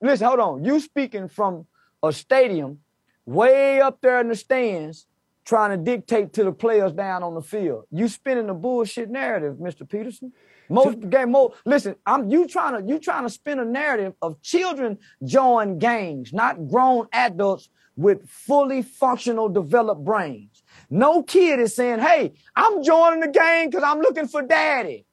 Listen, hold on. You speaking from a stadium way up there in the stands trying to dictate to the players down on the field. You spinning a bullshit narrative, Mr. Peterson. Listen, you trying to spin a narrative of children join gangs, not grown adults with fully functional developed brains. No kid is saying, hey, I'm joining the gang because I'm looking for daddy.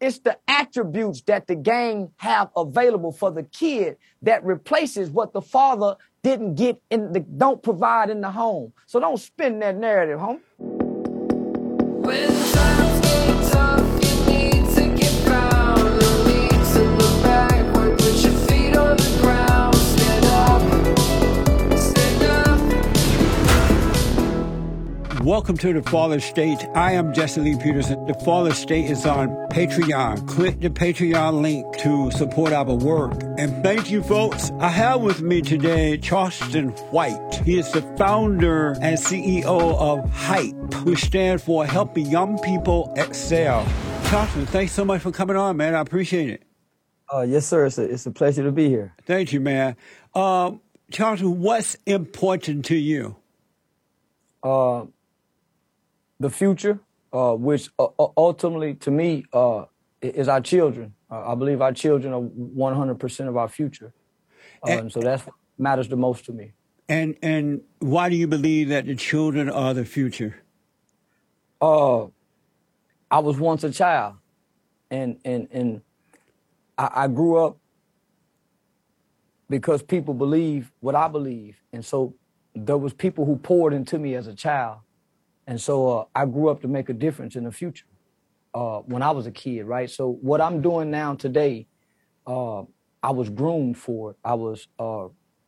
It's the attributes that the gang have available for the kid that replaces what the father didn't get don't provide in the home. So don't spin that narrative, homie. Welcome to The Fallen State. I am Jesse Lee Peterson. The Fallen State is on Patreon. Click the Patreon link to support our work. And thank you, folks. I have with me today Charleston White. He is the founder and CEO of HYPE, which stands for Helping Young People Excel. Charleston, thanks so much for coming on, man. I appreciate it. Yes, sir. It's a pleasure to be here. Thank you, man. Charleston, what's important to you? The future, which ultimately, to me, is our children. I believe our children are 100% of our future. And so that's what matters the most to me. And why do you believe that the children are the future? I was once a child, and I grew up because people believe what I believe. And so there was people who poured into me as a child. And so I grew up to make a difference in the future when I was a kid, right? So what I'm doing now today, I was groomed for it. I was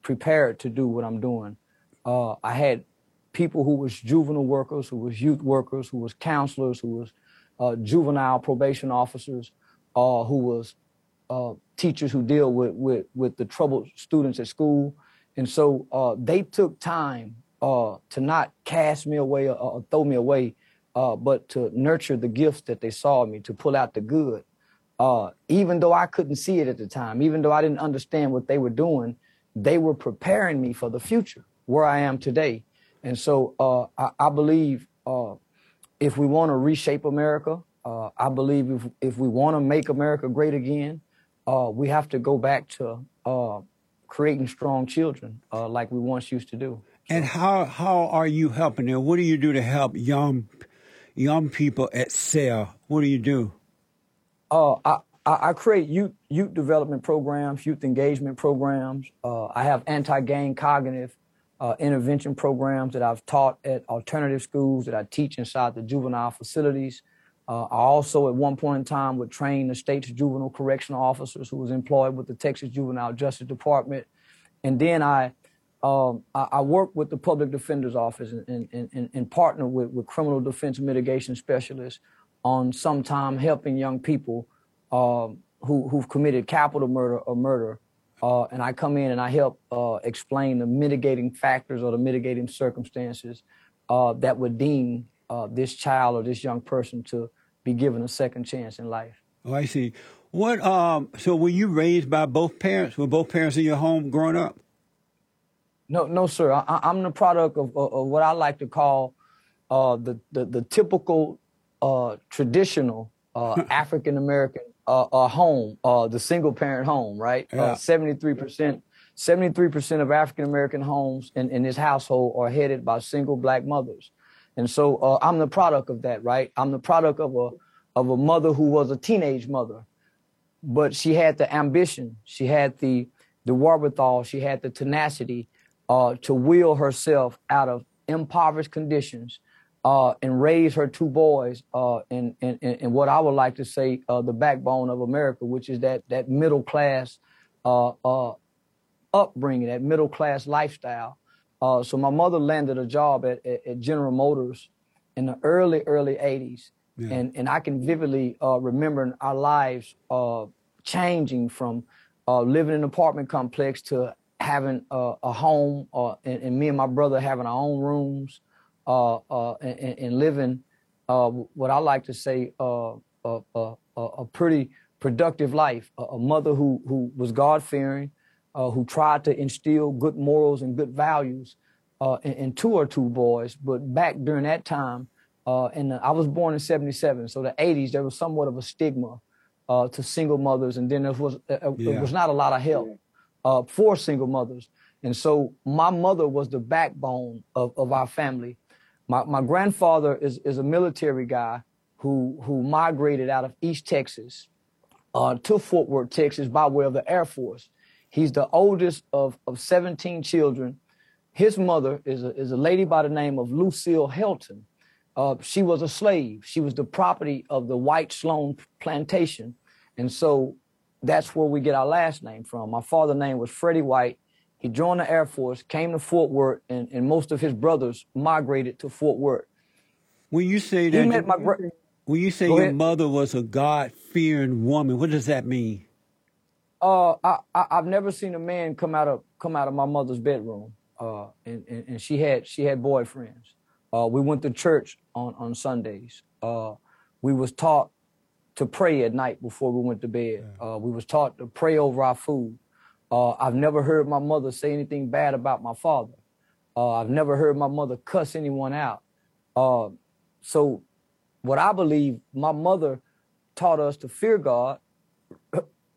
prepared to do what I'm doing. I had people who was juvenile workers, who was youth workers, who was counselors, who was juvenile probation officers, who was teachers who deal with the troubled students at school. And so they took time to not cast me away or throw me away, but to nurture the gifts that they saw in me, to pull out the good. Even though I couldn't see it at the time, even though I didn't understand what they were doing, they were preparing me for the future, where I am today. And so I believe if we want to reshape America, I believe if we want to make America great again, we have to go back to creating strong children like we once used to do. And how are you helping them? What do you do to help young people excel? What do you do? I create youth development programs, youth engagement programs. I have anti-gang cognitive intervention programs that I've taught at alternative schools, that I teach inside the juvenile facilities. I also, at one point in time, would train the state's juvenile correctional officers who was employed with the Texas Juvenile Justice Department. And then I work with the public defender's office and partner with criminal defense mitigation specialists on sometime helping young people who've committed capital murder or murder. And I come in and I help explain the mitigating factors or the mitigating circumstances that would deem this child or this young person to be given a second chance in life. Oh, I see. So were you raised by both parents? Were both parents in your home growing up? No, sir. I'm the product of what I like to call the typical traditional African-American home, the single-parent home, right? Yeah. 73% of African-American homes in this household are headed by single black mothers. And so I'm the product of that, right? I'm the product of a mother who was a teenage mother, but she had the ambition. She had the wherewithal. She had the tenacity to will herself out of impoverished conditions and raise her two boys in what I would like to say the backbone of America, which is that middle class upbringing, that middle class lifestyle. So my mother landed a job at General Motors in the early 80s. Yeah. And I can vividly remember our lives changing from living in an apartment complex to having a home, and me and my brother having our own rooms, and living what I like to say a pretty productive life. A mother who was God-fearing, who tried to instill good morals and good values into our two boys. But back during that time, I was born in 77, so the 80s, there was somewhat of a stigma to single mothers, and then there was not a lot of help for single mothers. And so my mother was the backbone of our family. My grandfather is a military guy who migrated out of East Texas to Fort Worth, Texas, by way of the Air Force. He's the oldest of 17 children. His mother is a lady by the name of Lucille Helton. She was a slave. She was the property of the White Sloan Plantation. And so that's where we get our last name from. My father's name was Freddie White. He joined the Air Force, came to Fort Worth, and most of his brothers migrated to Fort Worth. When you say that, your mother was a God-fearing woman, what does that mean? I've never seen a man come out of my mother's bedroom, and she had boyfriends. We went to church on Sundays. We was taught to pray at night before we went to bed. We was taught to pray over our food. I've never heard my mother say anything bad about my father. I've never heard my mother cuss anyone out. So what I believe, my mother taught us to fear God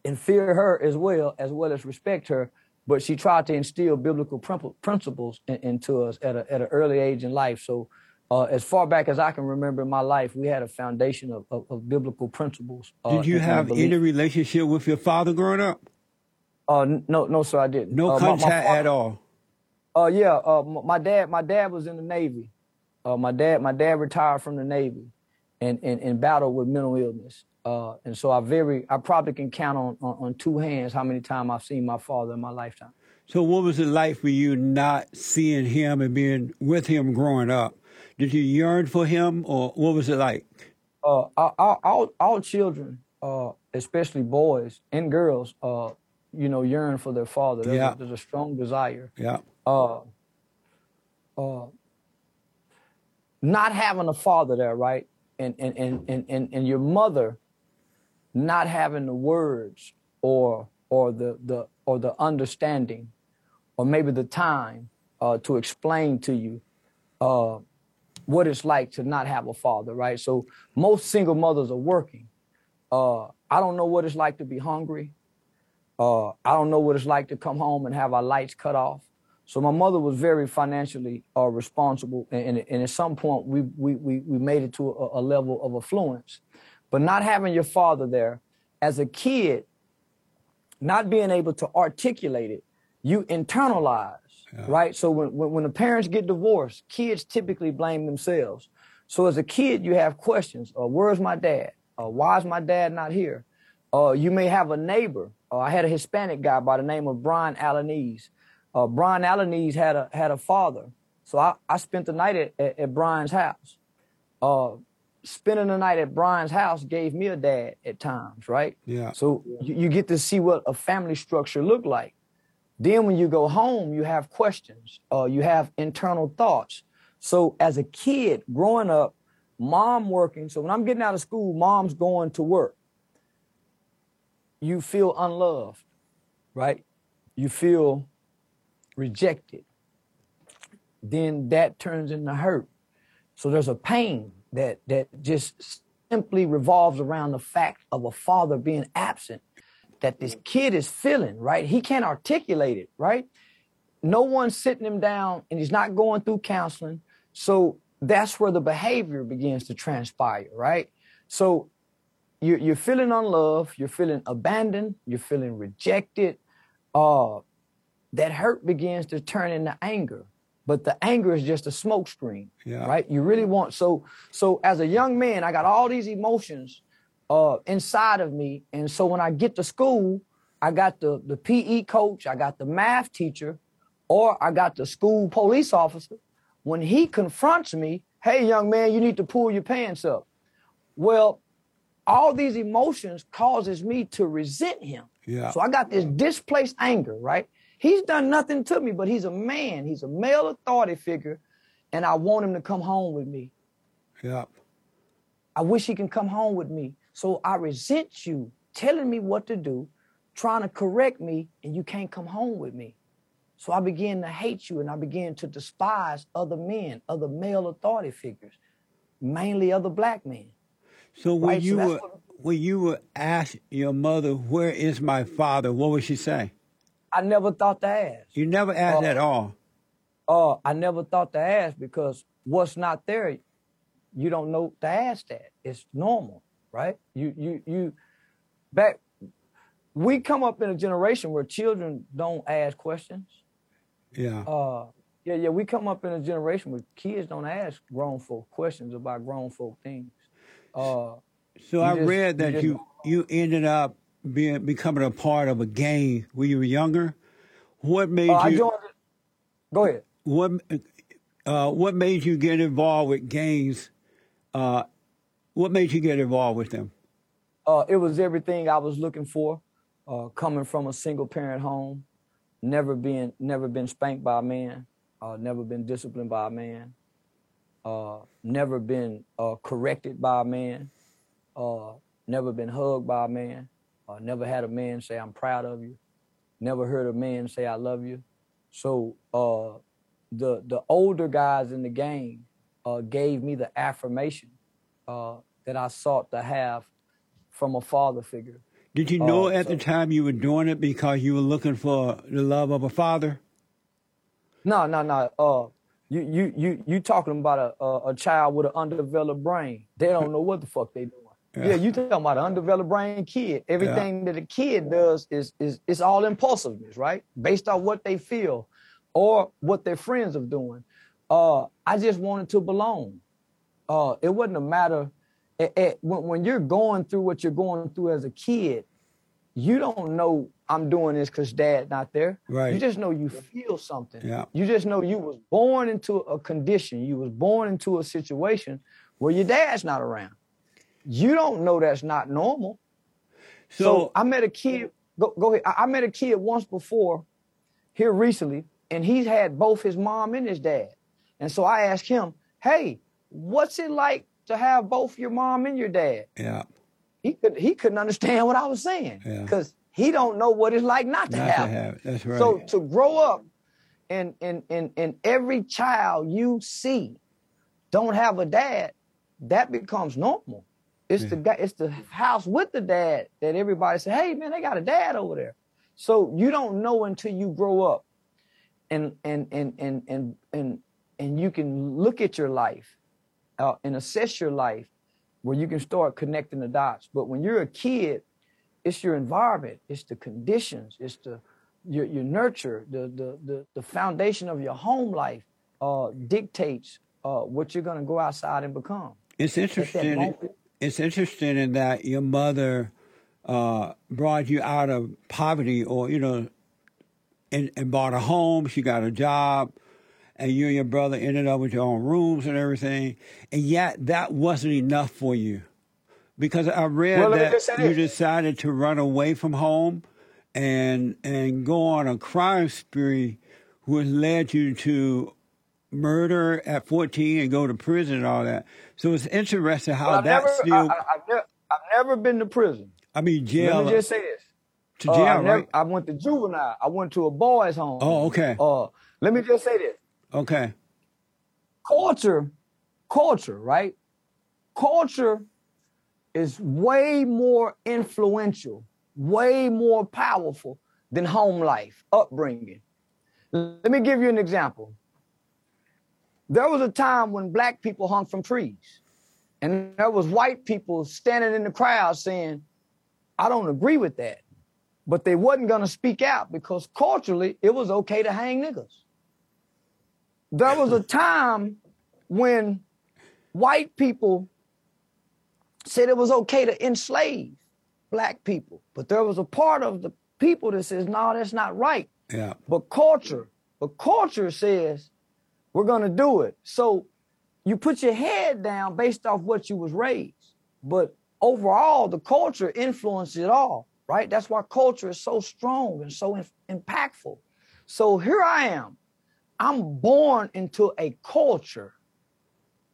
and fear her as well as respect her. But she tried to instill biblical principles into us at an early age in life. So as far back as I can remember in my life, we had a foundation of biblical principles. Did you have any relationship with your father growing up? No, sir, I didn't. No contact at all. My dad was in the Navy. My dad retired from the Navy, and battled with mental illness. And so I probably can count on two hands how many times I've seen my father in my lifetime. So what was it like for you not seeing him and being with him growing up? Did you yearn for him, or what was it like? All children, especially boys and girls, yearn for their father. There's a strong desire. Yeah. Not having a father there, right? And your mother not having the words or the understanding or maybe the time to explain to you what it's like to not have a father, right? So most single mothers are working. I don't know what it's like to be hungry. I don't know what it's like to come home and have our lights cut off. So my mother was very financially responsible, and at some point we made it to a level of affluence. But not having your father there, as a kid, not being able to articulate it, you internalize, right? So when the parents get divorced, kids typically blame themselves. So as a kid, you have questions. Where's my dad? Why is my dad not here? You may have a neighbor. I had a Hispanic guy by the name of Brian Alanese. Brian Alanese had a father, so I spent the night at Brian's house. Spending the night at Brian's house gave me a dad at times, right? Yeah. So you get to see what a family structure looked like. Then when you go home, you have questions. You have internal thoughts. So as a kid growing up, mom working. So when I'm getting out of school, mom's going to work. You feel unloved, right? You feel rejected. Then that turns into hurt. So there's a pain that just simply revolves around the fact of a father being absent that this kid is feeling, right? He can't articulate it, right? No one's sitting him down, and he's not going through counseling. So that's where the behavior begins to transpire, right? So you're feeling unloved, you're feeling abandoned, you're feeling rejected. That hurt begins to turn into anger, but the anger is just a smoke screen, right? You really want, so as a young man, I got all these emotions inside of me, and so when I get to school, I got the PE coach, I got the math teacher, or I got the school police officer. When he confronts me, hey, young man, you need to pull your pants up. Well, all these emotions causes me to resent him. Yeah. So I got this displaced anger, right? He's done nothing to me, but he's a man. He's a male authority figure, and I want him to come home with me. Yeah. I wish he can come home with me. So I resent you telling me what to do, trying to correct me, and you can't come home with me. So I began to hate you, and I began to despise other men, other male authority figures, mainly other black men. So when you were asked your mother, where is my father, what would she say? I never thought to ask. You never asked at all? I never thought to ask because what's not there, you don't know to ask that. It's normal, right? We come up in a generation where children don't ask questions. Yeah. We come up in a generation where kids don't ask grown folk questions about grown folk things. So I read that you ended up becoming a part of a gang when you were younger. What made you? Go ahead. What made you get involved with gangs? What made you get involved with them? It was everything I was looking for. Coming from a single-parent home, never been spanked by a man, never been disciplined by a man, never been corrected by a man, never been hugged by a man, never had a man say, I'm proud of you, never heard a man say, I love you. So the older guys in the gang gave me the affirmation that I sought to have from a father figure. Did you know at the time you were doing it because you were looking for the love of a father? No. You talking about a child with an undeveloped brain. They don't know what the fuck they doing. Yeah, you talking about an undeveloped brain kid. Everything that a kid does is all impulsiveness, right? Based on what they feel or what their friends are doing. I just wanted to belong. It wasn't a matter... When you're going through what you're going through as a kid, you don't know I'm doing this because Dad's not there. Right. You just know you feel something. Yeah. You just know you was born into a condition. You was born into a situation where your dad's not around. You don't know that's not normal. So I met a kid. Go ahead. I met a kid once before here recently, and he's had both his mom and his dad. And so I asked him, hey, what's it like to have both your mom and your dad? Yeah. He couldn't understand what I was saying because he don't know what it's like not to have. That's right. So to grow up and every child you see don't have a dad, that becomes normal. It's the house with the dad that everybody says, hey man, they got a dad over there. So you don't know until you grow up and you can look at your life and assess your life where you can start connecting the dots. But when you're a kid, it's your environment, it's the conditions, it's your nurture, the foundation of your home life dictates what you're going to go outside and become. It's interesting. It's interesting in that your mother brought you out of poverty and bought a home. She got a job. And you and your brother ended up with your own rooms and everything. And yet that wasn't enough for you. Because I read that you decided to run away from home and go on a crime spree, which led you to murder at 14 and go to prison and all that. So it's interesting how I've never been to prison. I mean, jail. Let me just say this. To jail, right? I went to juvenile. I went to a boys' home. Oh, okay. Let me just say this. Okay. Culture, right? Culture is way more influential, way more powerful than home life, upbringing. Let me give you an example. There was a time when black people hung from trees, and there was white people standing in the crowd saying, I don't agree with that. But they wasn't going to speak out because culturally it was okay to hang niggas. There was a time when white people said it was okay to enslave black people. But there was a part of the people that says, no, that's not right. Yeah. But culture says we're going to do it. So you put your head down based off what you was raised. But overall, the culture influenced it all, right? That's why culture is so strong and so impactful. So here I am. I'm born into a culture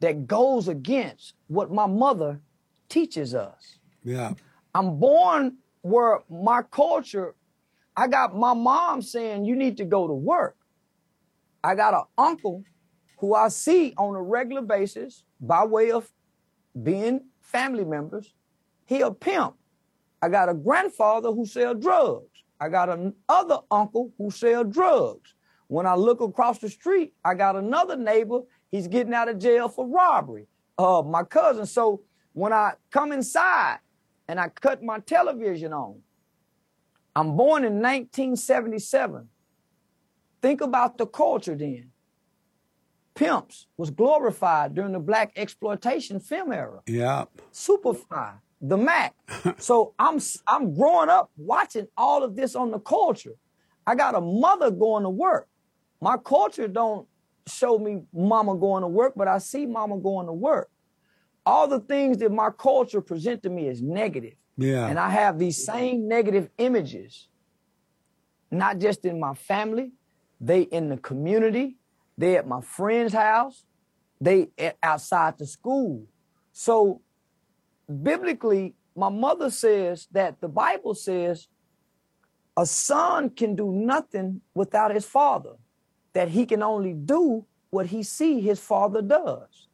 that goes against what my mother teaches us. Yeah. I'm born where my culture, I got my mom saying, you need to go to work. I got an uncle who I see on a regular basis by way of being family members. He a pimp. I got a grandfather who sells drugs. I got another uncle who sells drugs. When I look across the street, I got another neighbor. He's getting out of jail for robbery. My cousin. So when I come inside and I cut my television on, I'm born in 1977. Think about the culture then. Pimps was glorified during the black exploitation film era. Yeah. Superfly, The Mac. So I'm growing up watching all of this on the culture. I got a mother going to work. My culture don't show me mama going to work, but I see mama going to work. All the things that my culture present to me is negative. Yeah. And I have these same negative images, not just in my family, they in the community, they at my friend's house, they outside the school. So biblically, my mother says that the Bible says a son can do nothing without his father, that he can only do what he see his father does.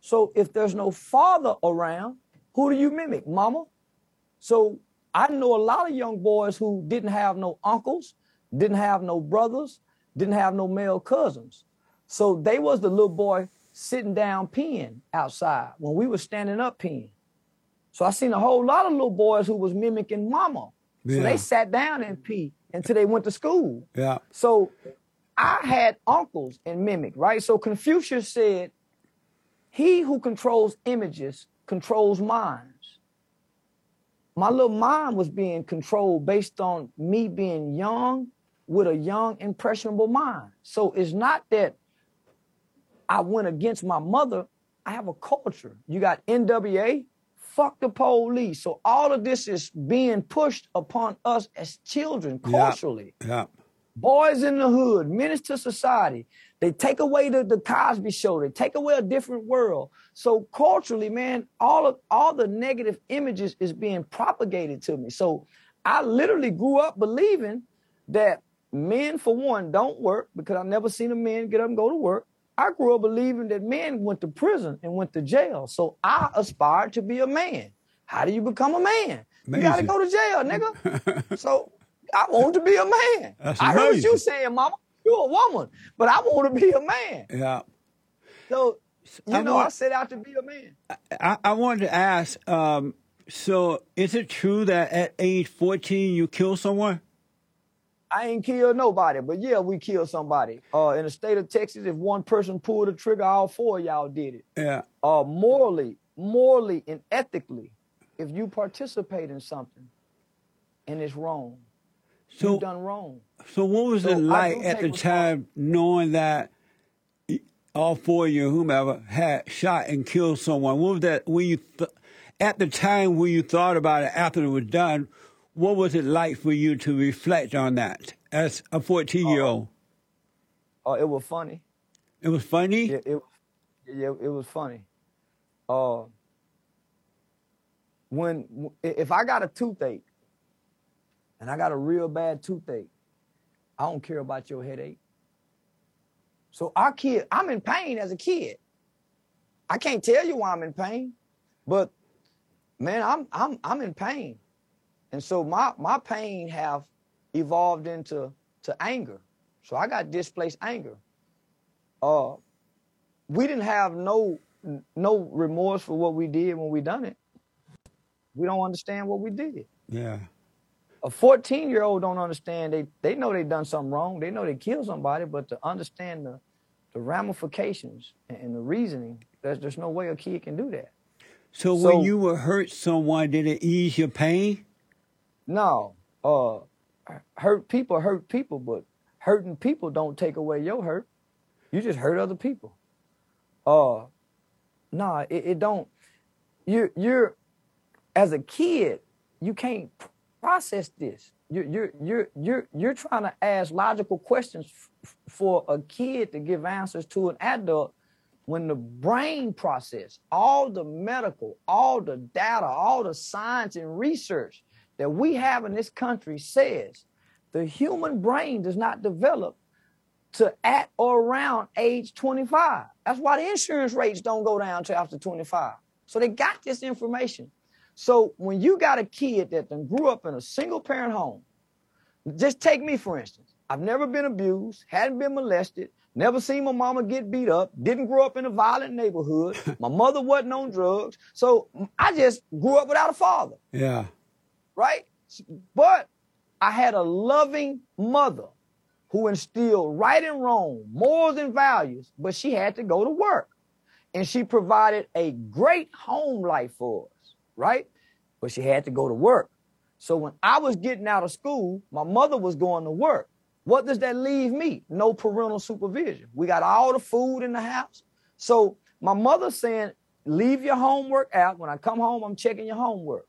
So if there's no father around, who do you mimic, mama? So I know a lot of young boys who didn't have no uncles, didn't have no brothers, didn't have no male cousins. So they was the little boy sitting down peeing outside when we were standing up peeing. So I seen a whole lot of little boys who was mimicking mama. Yeah. So they sat down and peed until they went to school. Yeah. So I had uncles and mimicked, right? So Confucius said, he who controls images controls minds. My little mind was being controlled based on me being young with a young, impressionable mind. So it's not that I went against my mother. I have a culture. You got NWA, fuck the police. So all of this is being pushed upon us as children culturally. Yeah. Boys in the Hood, Menace to Society. They take away the Cosby Show. They take away A Different World. So culturally, man, all the negative images is being propagated to me. So I literally grew up believing that men, for one, don't work because I've never seen a man get up and go to work. I grew up believing that men went to prison and went to jail. So I aspired to be a man. How do you become a man? Amazing. You got to go to jail, nigga. So I want to be a man. That's I amazing. Heard you saying, mama. You're a woman, but I want to be a man. Yeah. So, I set out to be a man. I wanted to ask, so is it true that at age 14 you killed someone? I ain't killed nobody, but yeah, we killed somebody. In the state of Texas, if one person pulled the trigger, all four of y'all did it. Yeah. Morally and ethically, if you participate in something and it's wrong, so, you've done wrong. So what was it like at the time knowing that all four of you, whomever, had shot and killed someone? What was that when you, at the time when you thought about it after it was done, what was it like for you to reflect on that as a 14-year-old? It was funny. It was funny? Yeah, it was funny. If I got a toothache, and I got a real bad toothache, I don't care about your headache. So I'm in pain as a kid. I can't tell you why I'm in pain, but man, I'm in pain. And so my pain have evolved into anger. So I got displaced anger. We didn't have no remorse for what we did when we done it. We don't understand what we did. Yeah. A 14-year-old don't understand. They know they done something wrong. They know they killed somebody, but to understand the ramifications and the reasoning, there's no way a kid can do that. So when you were hurt someone, did it ease your pain? No. Hurt people, but hurting people don't take away your hurt. You just hurt other people. It don't. You're as a kid, you can't process this. You're trying to ask logical questions for a kid to give answers to an adult when the brain process, all the medical, all the data, all the science and research that we have in this country says the human brain does not develop to at or around age 25. That's why the insurance rates don't go down till after 25. So they got this information. So when you got a kid that then grew up in a single-parent home, just take me, for instance. I've never been abused, hadn't been molested, never seen my mama get beat up, didn't grow up in a violent neighborhood. My mother wasn't on drugs. So I just grew up without a father. Yeah. Right? But I had a loving mother who instilled right and wrong, morals and values, but she had to go to work. And she provided a great home life for us, right? But she had to go to work. So when I was getting out of school, my mother was going to work. What does that leave me? No parental supervision. We got all the food in the house. So my mother's saying, leave your homework out. When I come home, I'm checking your homework.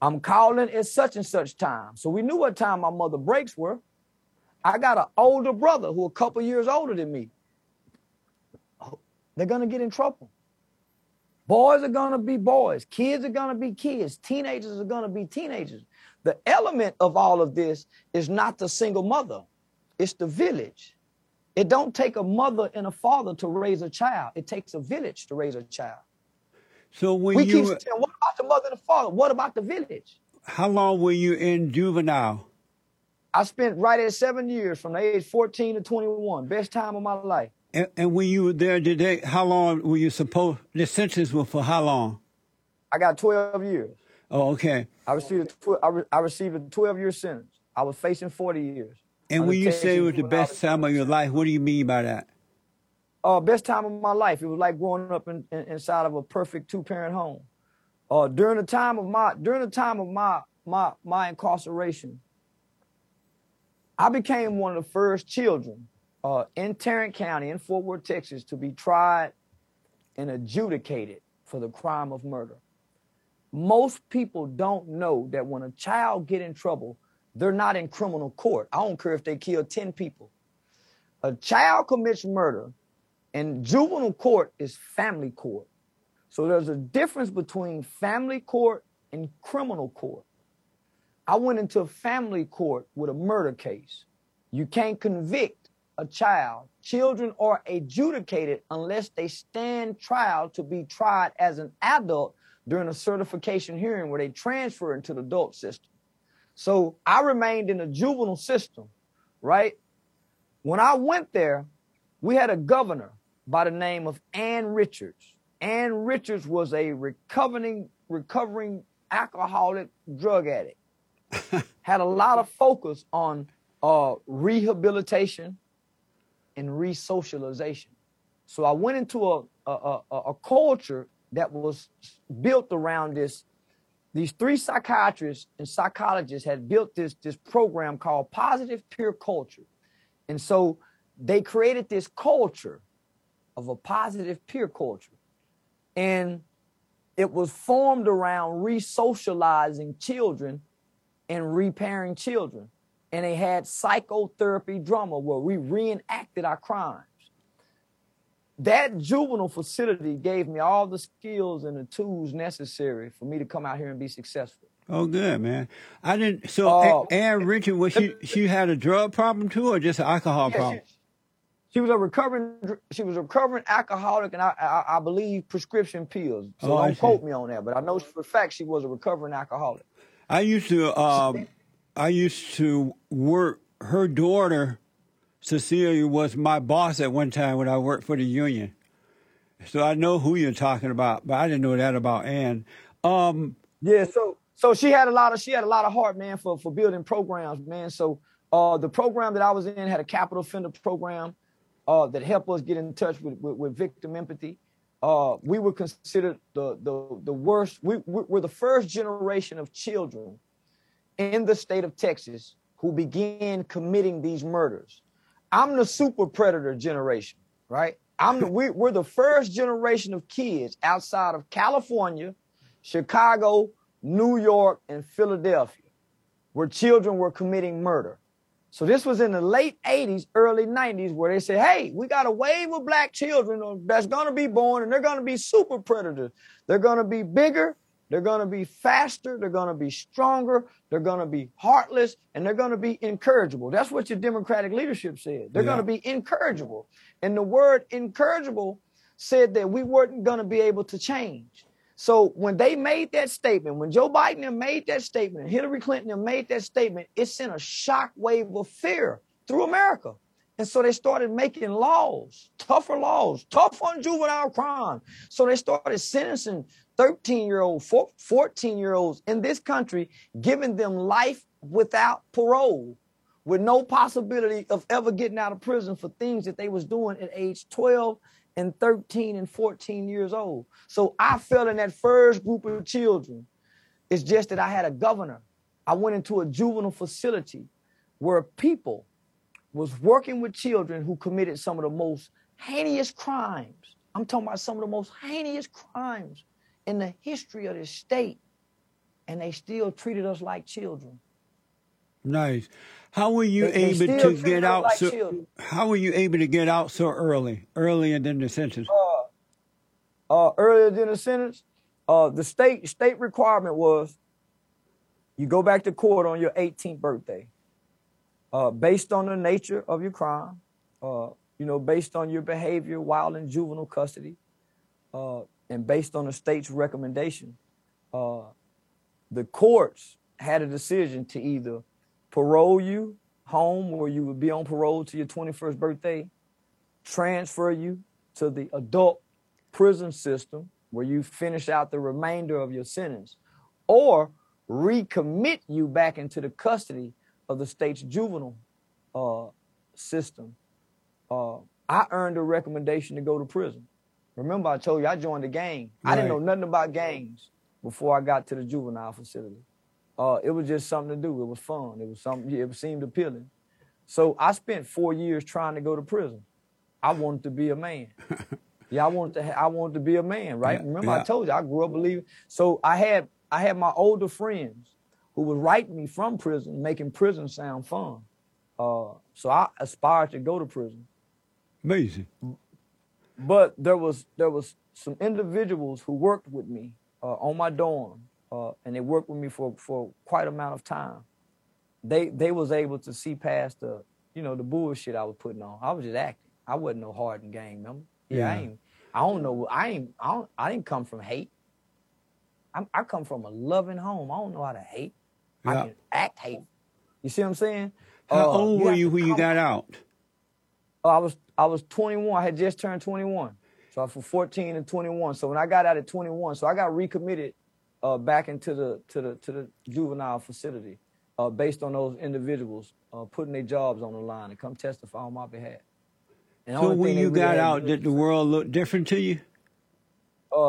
I'm calling at such and such time. So we knew what time my mother breaks were. I got an older brother who a couple years older than me. Oh, they're going to get in trouble. Boys are going to be boys. Kids are going to be kids. Teenagers are going to be teenagers. The element of all of this is not the single mother. It's the village. It don't take a mother and a father to raise a child. It takes a village to raise a child. So when we keep saying, what about the mother and the father? What about the village? How long were you in juvenile? I spent right at 7 years from the age 14 to 21. Best time of my life. And when you were there today, how long were you supposed, the sentence was for how long? I got 12 years. Oh, okay. I received a 12-year sentence. I was facing 40 years. And when you say it was the best time of your life, what do you mean by that? Best time of my life. It was like growing up inside of a perfect two-parent home. During the time of my incarceration, I became one of the first children in Tarrant County in Fort Worth, Texas, to be tried and adjudicated for the crime of murder. Most people don't know that when a child get in trouble, they're not in criminal court. I don't care if they kill 10 people. A child commits murder, and juvenile court is family court. So there's a difference between family court and criminal court. I went into family court with a murder case. You can't convict a child. Children are adjudicated unless they stand trial to be tried as an adult during a certification hearing where they transfer into the adult system. So I remained in the juvenile system, right? When I went there, we had a governor by the name of Ann Richards. Ann Richards was a recovering alcoholic drug addict. Had a lot of focus on rehabilitation and re-socialization. So I went into a culture that was built around this. These three psychiatrists and psychologists had built this program called Positive Peer Culture. And so they created this culture of a positive peer culture. And it was formed around re-socializing children and repairing children. And they had psychotherapy drama where we reenacted our crimes. That juvenile facility gave me all the skills and the tools necessary for me to come out here and be successful. Oh, good, man. I didn't. So Ann Richard, was she had a drug problem too, or just an alcohol problem? She was a recovering alcoholic, and I believe prescription pills. So don't quote me on that, but I know for a fact she was a recovering alcoholic. I used to work. Her daughter, Cecilia, was my boss at one time when I worked for the union. So I know who you're talking about, but I didn't know that about Ann. So she had a lot of heart, man, for building programs, man. So the program that I was in had a capital offender program that helped us get in touch with victim empathy. We were considered the worst. We're the first generation of children in the state of Texas who began committing these murders. I'm the super predator generation, right? We're the first generation of kids outside of California, Chicago, New York, and Philadelphia, where children were committing murder. So this was in the late 80s, early 90s, where they said, hey, we got a wave of black children that's going to be born, and they're going to be super predators. They're going to be bigger, They're going to be faster. They're going to be stronger. They're going to be heartless, and they're going to be incorrigible. That's what your Democratic leadership said. They're going to be incorrigible. And the word incorrigible said that we weren't going to be able to change. So when they made that statement, when Joe Biden made that statement, and Hillary Clinton made that statement, it sent a shockwave of fear through America. And so they started making laws, tough on juvenile crime. So they started sentencing 13-year-olds, 14-year-olds in this country, giving them life without parole, with no possibility of ever getting out of prison for things that they was doing at age 12 and 13 and 14 years old. So I fell in that first group of children. It's just that I had a governor. I went into a juvenile facility where people was working with children who committed some of the most heinous crimes. I'm talking about some of the most heinous crimes in the history of this state, and they still treated us like children. Nice. How were you able to get out? How were you able to get out so early, earlier than the sentence? Earlier than the sentence, the state requirement was you go back to court on your 18th birthday, based on the nature of your crime, based on your behavior while in juvenile custody, and based on the state's recommendation, the courts had a decision to either parole you home, where you would be on parole to your 21st birthday, transfer you to the adult prison system where you finish out the remainder of your sentence, or recommit you back into the custody of the state's juvenile system. I earned a recommendation to go to prison. Remember, I told you I joined the gang. Right. I didn't know nothing about gangs before I got to the juvenile facility. It was just something to do. It was fun. It was something. It seemed appealing. So I spent 4 years trying to go to prison. I wanted to be a man. I wanted to be a man. Right? Yeah, remember, I told you I grew up believing. So I had my older friends who would write me from prison, making prison sound fun. So I aspired to go to prison. Amazing. But there was some individuals who worked with me on my dorm. And they worked with me for quite amount of time. They was able to see past the bullshit I was putting on. I was just acting. I wasn't no hardened gang member. Yeah. I didn't come from hate. I come from a loving home. I don't know how to hate. Yeah. I can act hate. You see what I'm saying? How old were you when you got out? I was 21. I had just turned 21. So I was from 14 to 21. So when I got out at 21, so I got recommitted back into the juvenile facility, based on those individuals putting their jobs on the line and come testify on my behalf. And so when you got out, did the world look different to you?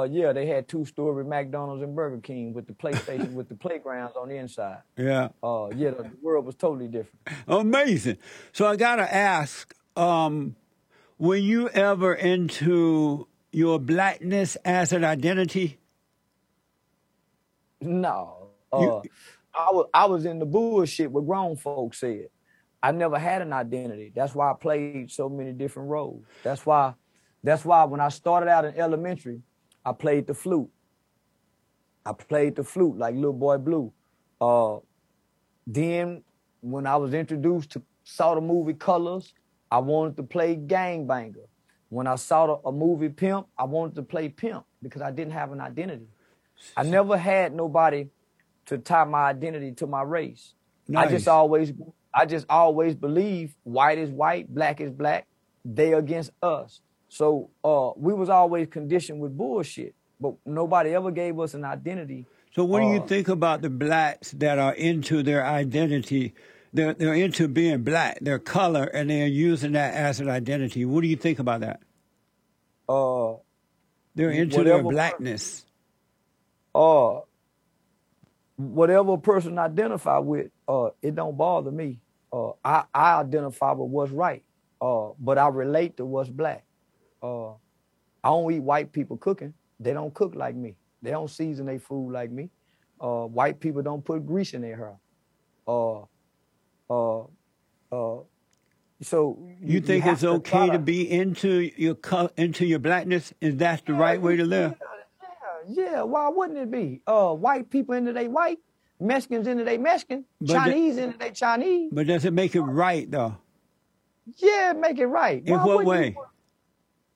Yeah, they had 2-story McDonald's and Burger King with the PlayStation, with the playgrounds on the inside. Yeah. The world was totally different. Amazing. So I gotta ask, were you ever into your blackness as an identity? No, I was in the bullshit what grown folks said. I never had an identity. That's why I played so many different roles. That's why when I started out in elementary, I played the flute. I played the flute like Little Boy Blue. Then when I was introduced to saw the movie Colors, I wanted to play gangbanger. When I saw a movie Pimp, I wanted to play pimp because I didn't have an identity. I never had nobody to tie my identity to my race. Nice. I just always believed white is white, black is black, they against us. So we was always conditioned with bullshit, but nobody ever gave us an identity. So what do you think about the blacks that are into their identity? They're into being black, their color, and they're using that as an identity. What do you think about that? They're into their blackness. Whatever a person identify with, it don't bother me. I identify with what's right, but I relate to what's black. I don't eat white people cooking. They don't cook like me. They don't season their food like me. White people don't put grease in their hair. So you think it's okay to be into your blackness? Is that the right way to live? Yeah, why wouldn't it be? White people into they white, Mexicans into they Mexican, Chinese into they Chinese. But does it make it right, though? Yeah, make it right. In what way?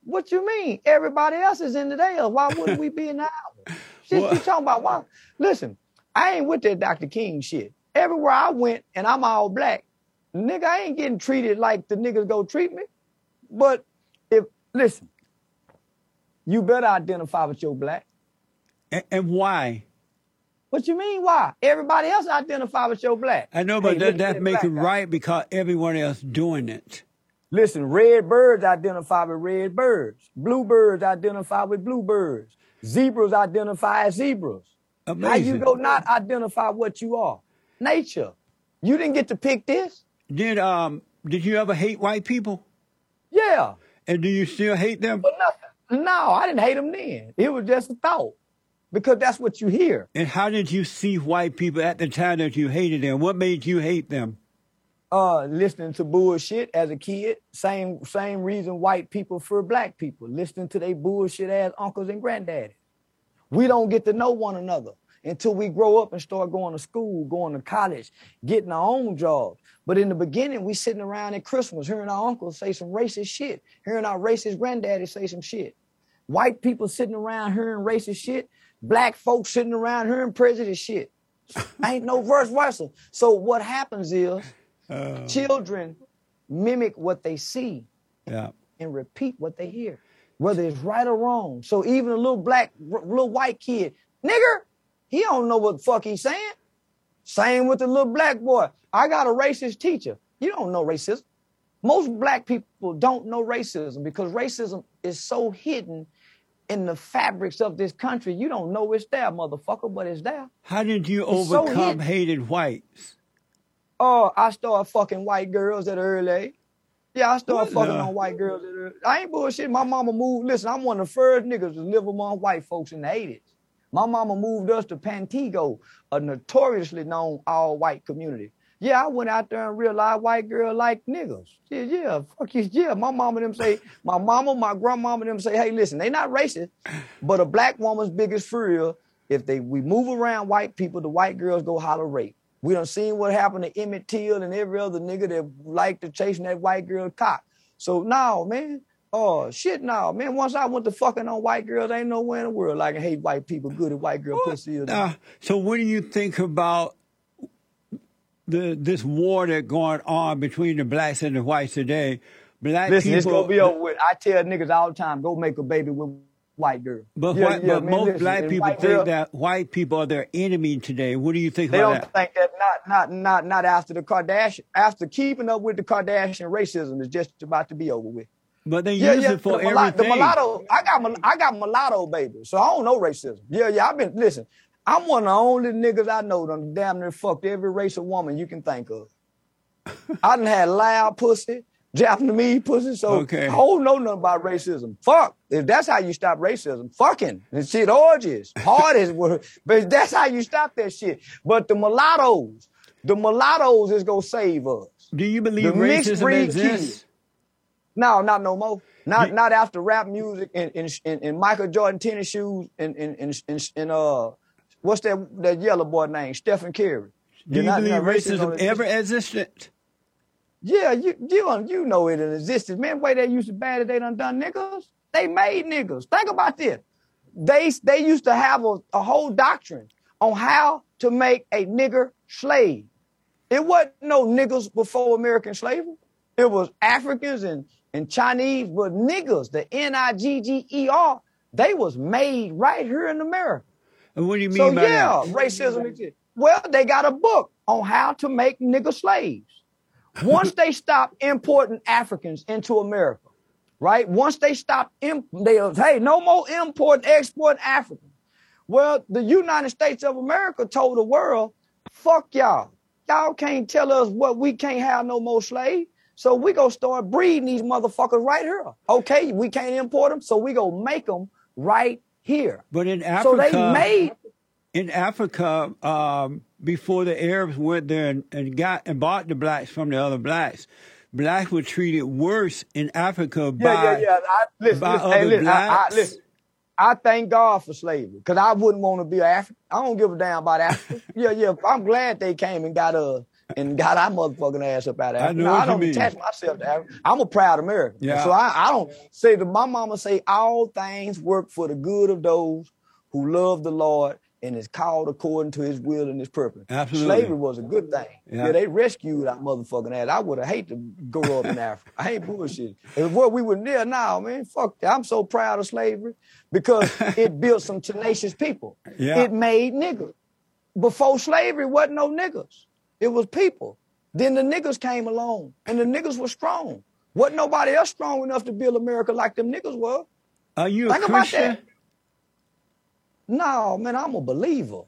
What you mean? Everybody else is into theirs. Why wouldn't we be in the hour? Shit, well, you talking about why? Listen, I ain't with that Dr. King shit. Everywhere I went, and I'm all black, nigga, I ain't getting treated like the niggas go treat me. But if, listen, you better identify with your black. And why? What you mean, why? Everybody else identify with your black. I know, but hey, that makes it right because everyone else doing it. Listen, red birds identify with red birds. Blue birds identify with blue birds. Zebras identify as zebras. Amazing. How you go not identify what you are? Nature. You didn't get to pick this. Did you ever hate white people? Yeah. And do you still hate them? But nothing. No, I didn't hate them then. It was just a thought. Because that's what you hear. And how did you see white people at the time that you hated them? What made you hate them? Listening to bullshit as a kid. Same reason white people fear black people. Listening to they bullshit ass uncles and granddaddies. We don't get to know one another until we grow up and start going to school, going to college, getting our own jobs. But in the beginning, we sitting around at Christmas, hearing our uncles say some racist shit, hearing our racist granddaddies say some shit. White people sitting around hearing racist shit. Black folks sitting around hearing prejudice shit. Ain't no verse wrestle. So what happens is children mimic what they see and repeat what they hear, whether it's right or wrong. So even a little white kid, nigger, he don't know what the fuck he's saying. Same with the little black boy. I got a racist teacher. You don't know racism. Most black people don't know racism because racism is so hidden in the fabrics of this country. You don't know it's there, motherfucker, but it's there. How did you overcome hated whites? Oh, I started fucking white girls at an early age. Yeah, I started fucking on white girls at early age. I ain't bullshit. My mama moved. Listen, I'm one of the first niggas to live among white folks in the 80s. My mama moved us to Pantigo, a notoriously known all-white community. Yeah, I went out there and realized white girls like niggas. Yeah, fuck you, yeah. My mama and them say, my mama, my grandmama and them say, hey, listen, they not racist, but a black woman's biggest fear, if we move around white people, the white girls go holler rape. We done seen what happened to Emmett Till and every other nigga that liked to chasing that white girl cock. So, no, man. Oh, shit, no, man. Once I went to fucking on white girls, ain't nowhere in the world I can hate white people good at white girl pussy. So what do you think about this war that's going on between the blacks and the whites today? Listen, it's going to be over with. I tell niggas all the time, go make a baby with white girls. But most black people think that white people are their enemy today. What do you think about that? They don't think that, not after the Kardashian. After keeping up with the Kardashian racism is just about to be over with. But they use it for everything. The mulatto, I got mulatto babies, so I don't know racism. Listen, I'm one of the only niggas I know done damn near fucked every race of woman you can think of. I done had loud pussy, Japanese pussy, so I don't know nothing about racism. Fuck, if that's how you stop racism, fucking and shit, orgies, parties, but that's how you stop that shit. But the mulattoes is gonna save us. Do you believe racism exists? No, not no more. Not after rap music and Michael Jordan tennis shoes and what's that yellow boy name? Stephen Curry. Do you believe racism ever existed? Yeah, you know it existed. Man, the way they used to bad it, they done niggas. They made niggas. Think about this. They used to have a whole doctrine on how to make a nigger slave. It wasn't no niggas before American slavery. It was Africans and Chinese, but niggas, the Nigger, they was made right here in America. And what do you mean by that? So, yeah, racism exists. Well, they got a book on how to make nigger slaves. Once they stopped importing Africans into America, right? Once they stopped, they was, hey, no more import, export Africans. Well, the United States of America told the world, fuck y'all. Y'all can't tell us what we can't have no more slaves. So we going to start breeding these motherfuckers right here. Okay, we can't import them, so we going to make them right here. But in Africa, before the Arabs went there and bought the blacks from the other blacks, blacks were treated worse in Africa by other blacks. I thank God for slavery because I wouldn't want to be African. I don't give a damn about Africa. Yeah. I'm glad they came and got our motherfucking ass up out of Africa. I don't attach myself to Africa. I'm a proud American. Yeah. So I don't say that my mama say all things work for the good of those who love the Lord and is called according to his will and his purpose. Absolutely. Slavery was a good thing. Yeah, they rescued our motherfucking ass. I would have hated to grow up in Africa. I ain't bullshit. And where we were near now, man, fuck that. I'm so proud of slavery because it built some tenacious people. Yeah. It made niggas. Before slavery, wasn't no niggas. It was people. Then the niggas came along, and the niggas were strong. Wasn't nobody else strong enough to build America like them niggas were. Are you a Christian? About that. No, man, I'm a believer.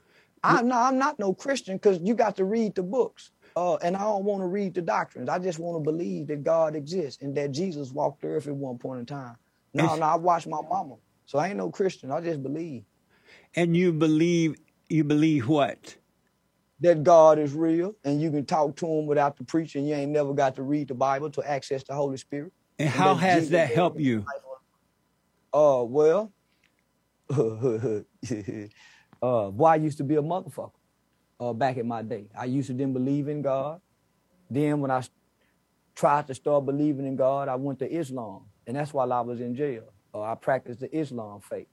I'm not no Christian because you got to read the books. And I don't want to read the doctrines. I just want to believe that God exists and that Jesus walked the earth at one point in time. No, I watched my mama. So I ain't no Christian. I just believe. And you believe what? That God is real and you can talk to him without the preaching. You ain't never got to read the Bible to access the Holy Spirit. And how has that helped you? Well... boy, I used to be a motherfucker back in my day. I used to didn't believe in God. Then when I tried to start believing in God, I went to Islam, and that's why I was in jail. I practiced the Islam faith.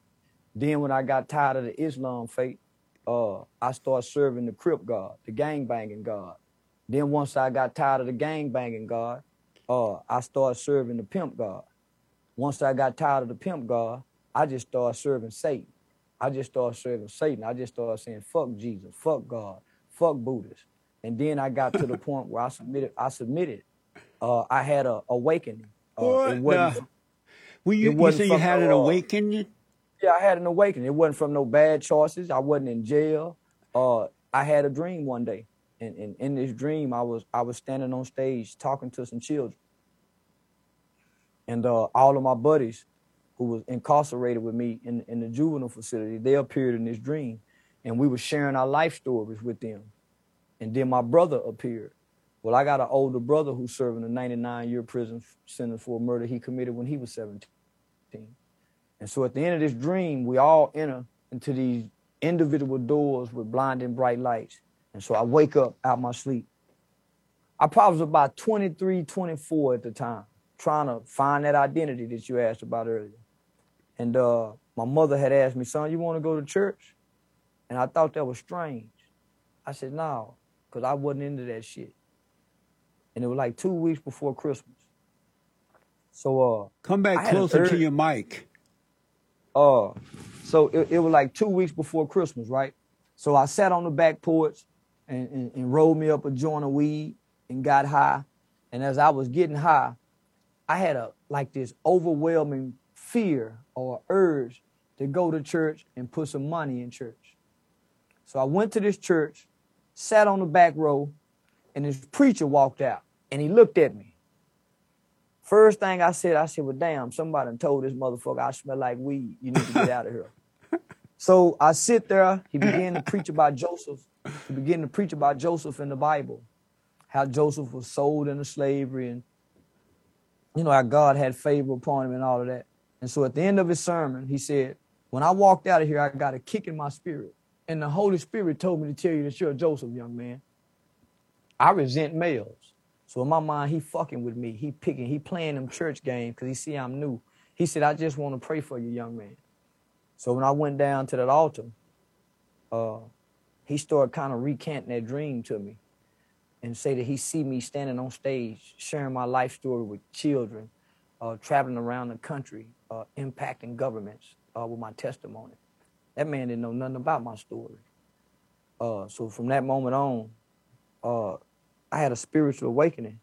Then when I got tired of the Islam faith, I started serving the Crip God, the gangbanging God. Then once I got tired of the gangbanging God, I started serving the pimp God. Once I got tired of the pimp God, I just started serving Satan. I just started saying, fuck Jesus, fuck God, fuck Buddhists. And then I got to the point where I submitted. I had an awakening. You had an awakening? Yeah, I had an awakening. It wasn't from no bad choices. I wasn't in jail. I had a dream one day. And in this dream, I was standing on stage talking to some children. And all of my buddies who was incarcerated with me in the juvenile facility, they appeared in this dream. And we were sharing our life stories with them. And then my brother appeared. Well, I got an older brother who's serving a 99-year prison sentence for a murder he committed when he was 17. And so at the end of this dream, we all enter into these individual doors with blinding bright lights. And so I wake up out my sleep. I probably was about 23, 24 at the time, trying to find that identity that you asked about earlier. And my mother had asked me, son, you want to go to church? And I thought that was strange. I said, no, because I wasn't into that shit. And it was like 2 weeks before Christmas. So come back closer to your mic. So it was like 2 weeks before Christmas, right? So I sat on the back porch and rolled me up a joint of weed and got high. And as I was getting high, I had this overwhelming fear or urge to go to church and put some money in church. So I went to this church, sat on the back row, and this preacher walked out, and he looked at me. First thing I said, well, damn, somebody told this motherfucker I smell like weed. You need to get out of here. So I sit there. He began to preach about Joseph. He began to preach about Joseph in the Bible, how Joseph was sold into slavery, and you know, how God had favor upon him and all of that. And so at the end of his sermon, he said, when I walked out of here, I got a kick in my spirit. And the Holy Spirit told me to tell you that you're a Joseph, young man. I resent males. So in my mind, he fucking with me. He playing them church games because he see I'm new. He said, I just want to pray for you, young man. So when I went down to that altar, he started kind of recanting that dream to me and say that he see me standing on stage, sharing my life story with children, traveling around the country, impacting governments with my testimony. That man didn't know nothing about my story. So from that moment on, I had a spiritual awakening.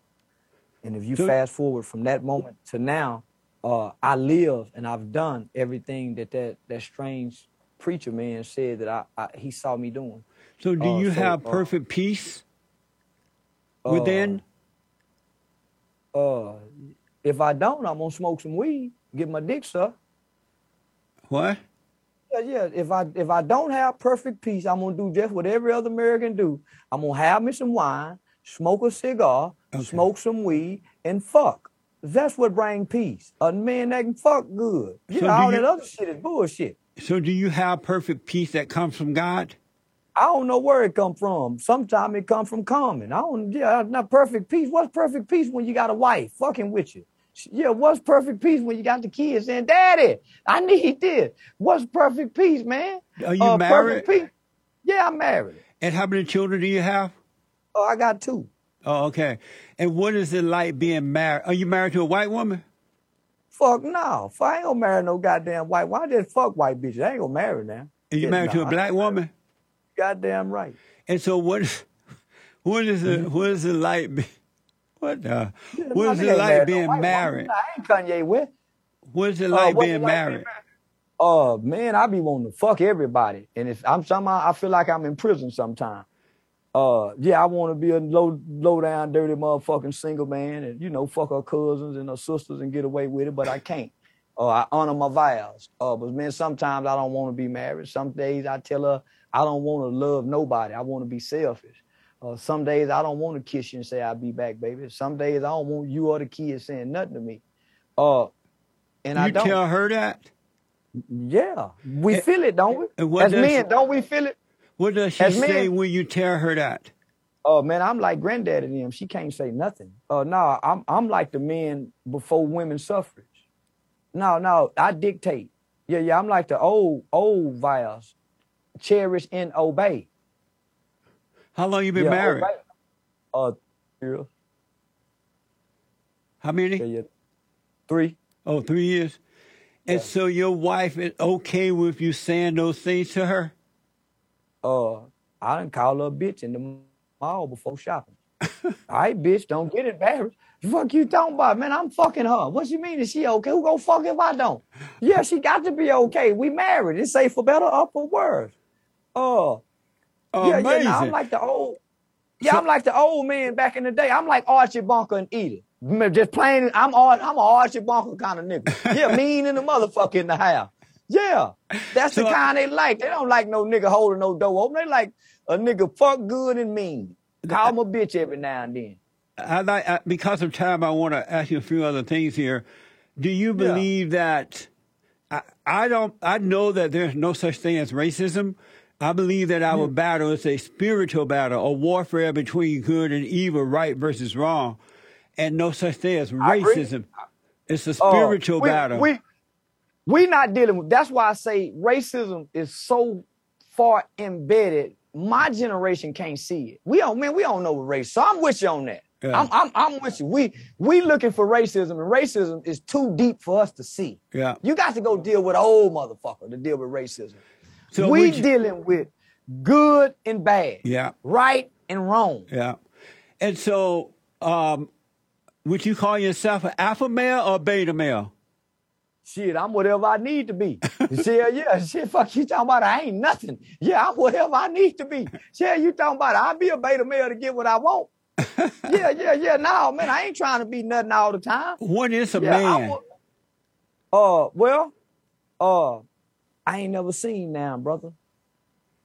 And if you fast forward from that moment to now, I live and I've done everything that strange preacher man said that he saw me doing. So do you have perfect peace? Within? If I don't, I'm going to smoke some weed, get my dick sucked. What? Yeah. If I don't have perfect peace, I'm going to do just what every other American do. I'm going to have me some wine, smoke a cigar, smoke some weed, and fuck. That's what brings peace. A man that can fuck good. You know, all that other shit is bullshit. So do you have perfect peace that comes from God? I don't know where it come from. Sometimes it come from common. Not perfect peace. What's perfect peace when you got a wife fucking with you? Yeah, what's perfect peace when you got the kids saying, Daddy, I need this. What's perfect peace, man? Are you married? Perfect peace? Yeah, I'm married. And how many children do you have? Oh, I got two. Oh, okay. And what is it like being married? Are you married to a white woman? Fuck no. I ain't gonna marry no goddamn white woman. I just fuck white bitches. I ain't gonna marry now. And you married to a black woman? Goddamn right. And so what is it like being married? I ain't Kanye with. What is it like being married? Man, I be wanting to fuck everybody, and I feel like I'm in prison sometimes. Yeah, I want to be a low down, dirty motherfucking single man, and fuck her cousins and her sisters and get away with it, but I can't. I honor my vows. But man, sometimes I don't want to be married. Some days I tell her I don't want to love nobody. I want to be selfish. Some days I don't want to kiss you and say, I'll be back, baby. Some days I don't want you or the kids saying nothing to me. You tell her that? Yeah. We feel it, don't we? And as men, don't we feel it? What does she say when you tell her that? Oh, man, I'm like granddaddy to them. She can't say nothing. I'm like the men before women's suffrage. No, I dictate. Yeah, I'm like the old vows. Cherish and obey. How long you been married? Obey. 3 years. How many? 3. Oh, 3 years. Yeah. And so your wife is okay with you saying those things to her? I done call her a bitch in the mall before shopping. All right, bitch, don't get embarrassed. The fuck you talking about, man? I'm fucking her. What you mean? Is she okay? Who gonna fuck if I don't? Yeah, she got to be okay. We married. It's safe for better or for worse. Amazing. Nah, I'm like the old. Yeah, I'm like the old man back in the day. I'm like Archie Bunker and Edith. Just plain. I'm an Archie Bunker kind of nigga. Yeah, mean in the motherfucker in the house. Yeah, that's the kind they like. They don't like no nigga holding no door open. They like a nigga fuck good and mean. Call him a bitch every now and then. Because of time, I want to ask you a few other things here. Do you believe that I know that there's no such thing as racism. I believe that our battle is a spiritual battle, a warfare between good and evil, right versus wrong, and no such thing as racism. It's a spiritual battle. We're not dealing with. That's why I say racism is so far embedded. My generation can't see it. We don't know what race. So I'm with you on that. Yeah. I'm with you. We looking for racism, and racism is too deep for us to see. Yeah. You got to go deal with an old motherfucker to deal with racism. So we dealing with good and bad. Yeah. Right and wrong. Yeah. And so, would you call yourself an alpha male or beta male? Shit, I'm whatever I need to be. Shit, fuck you talking about, I ain't nothing. Yeah, I'm whatever I need to be. Shit, you talking about, I'll be a beta male to get what I want. Yeah, no, man, I ain't trying to be nothing all the time. What is a man? I ain't never seen now, brother.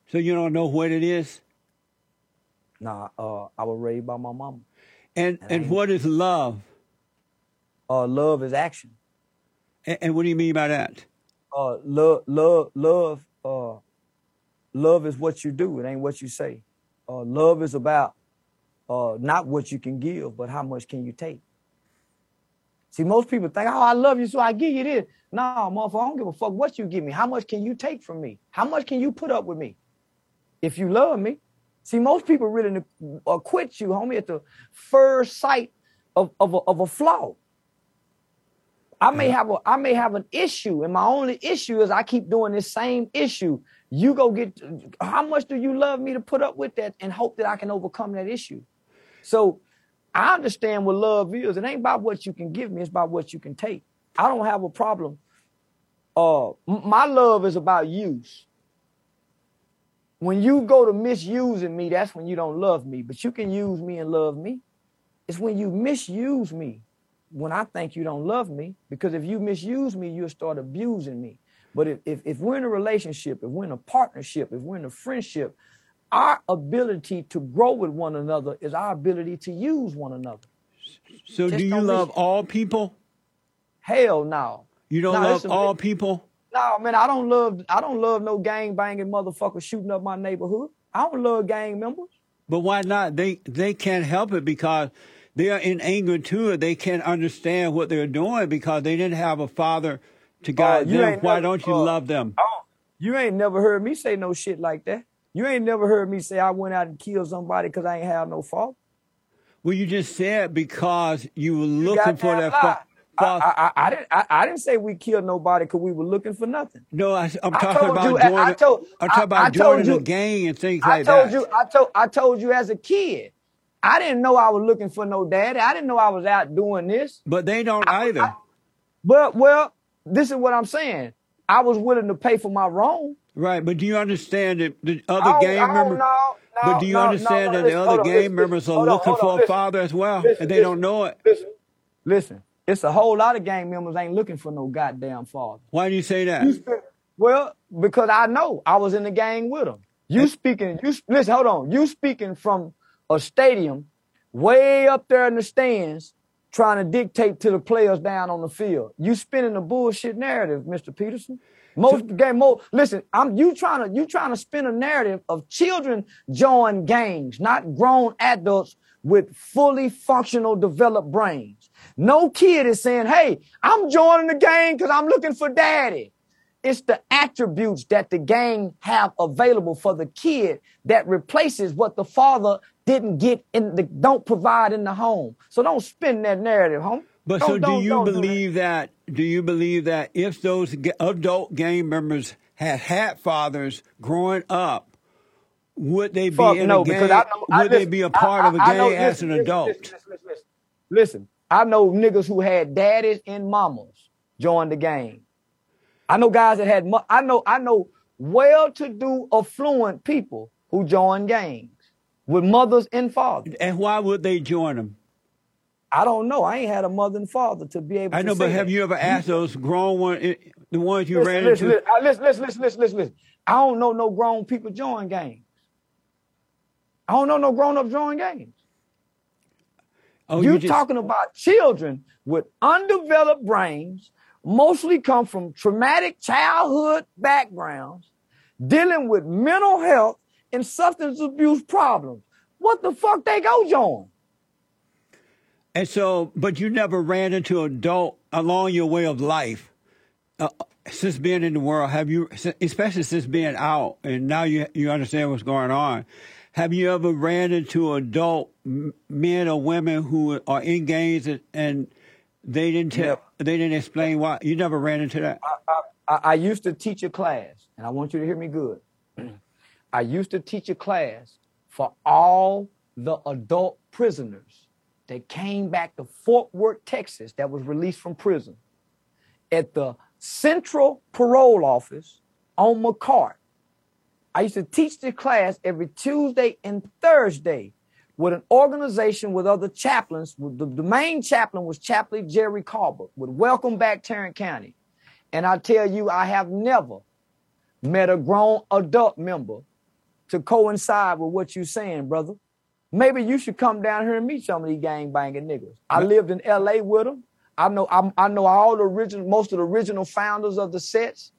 So you don't know what it is? Nah, I was raised by my mama. And what is love? Love is action. And what do you mean by that? Love is what you do. It ain't what you say. Love is about not what you can give, but how much can you take. See, most people think, oh, I love you, so I give you this. No, motherfucker, I don't give a fuck what you give me. How much can you take from me? How much can you put up with me if you love me? See, most people really quit you, homie, at the first sight of a flaw. I may have an issue, and my only issue is I keep doing this same issue. You go get, how much do you love me to put up with that and hope that I can overcome that issue? So I understand what love is. It ain't about what you can give me. It's about what you can take. I don't have a problem. My love is about use. When you go to misusing me, that's when you don't love me. But you can use me and love me. It's when you misuse me, when I think you don't love me, because if you misuse me, you'll start abusing me. But if we're in a relationship, if we're in a partnership, if we're in a friendship, our ability to grow with one another is our ability to use one another. So do you love all people? Hell no. You don't love all people? No, man, I don't love no gang banging motherfucker shooting up my neighborhood. I don't love gang members. But why not? They can't help it because they are in anger too. They can't understand what they're doing because they didn't have a father to guide them. Why don't you love them? Oh, you ain't never heard me say no shit like that. You ain't never heard me say I went out and killed somebody because I ain't have no fault. Well, you just said because you were looking for that fault. I didn't say we killed nobody because we were looking for nothing. No, I'm talking about joining a gang and things like that. I told you as a kid, I didn't know I was looking for no daddy. I didn't know I was out doing this. But they don't either. Well, this is what I'm saying. I was willing to pay for my wrong. Right, but do you understand that the other gang members? Do you understand that the other gang members are looking for a father as well, and they don't know it? Listen. It's a whole lot of gang members ain't looking for no goddamn father. Why do you say that? Well, because I know I was in the gang with them. Listen, hold on. You speaking from a stadium way up there in the stands trying to dictate to the players down on the field. You spinning a bullshit narrative, Mr. Peterson. You trying to spin a narrative of children join gangs, not grown adults with fully functional developed brains. No kid is saying, hey, I'm joining the gang because I'm looking for daddy. It's the attributes that the gang have available for the kid that replaces what the father didn't get don't provide in the home. So don't spin that narrative, homie. But do you believe that if those adult gang members had fathers growing up, would they be a part of a gang as an adult? Listen, I know niggas who had daddies and mamas join the gang. I know guys that had. I know well-to-do, affluent people who join gangs with mothers and fathers. And why would they join them? I don't know. I ain't had a mother and father to be able. But have you ever asked those grown ones, the ones you ran into? Listen. I don't know no grown people join gangs. I don't know no grown-up join gangs. Oh, you're talking about children with undeveloped brains, mostly come from traumatic childhood backgrounds, dealing with mental health and substance abuse problems. What the fuck they go join? And so, but you never ran into an adult along your way of life since being in the world. Have you, especially since being out, and now you understand what's going on. Have you ever ran into adult men or women who are in gangs and they didn't tell, they didn't explain why? You never ran into that? I used to teach a class, and I want you to hear me good. I used to teach a class for all the adult prisoners that came back to Fort Worth, Texas, that was released from prison at the Central Parole Office on McCart. I used to teach the class every Tuesday and Thursday with an organization with other chaplains. The main chaplain was Chaplain Jerry Carver with Welcome Back Tarrant County. And I tell you, I have never met a grown adult member to coincide with what you're saying, brother. Maybe you should come down here and meet some of these gang-banging niggas. I lived in L.A. with them. I know most of the original founders of the sets.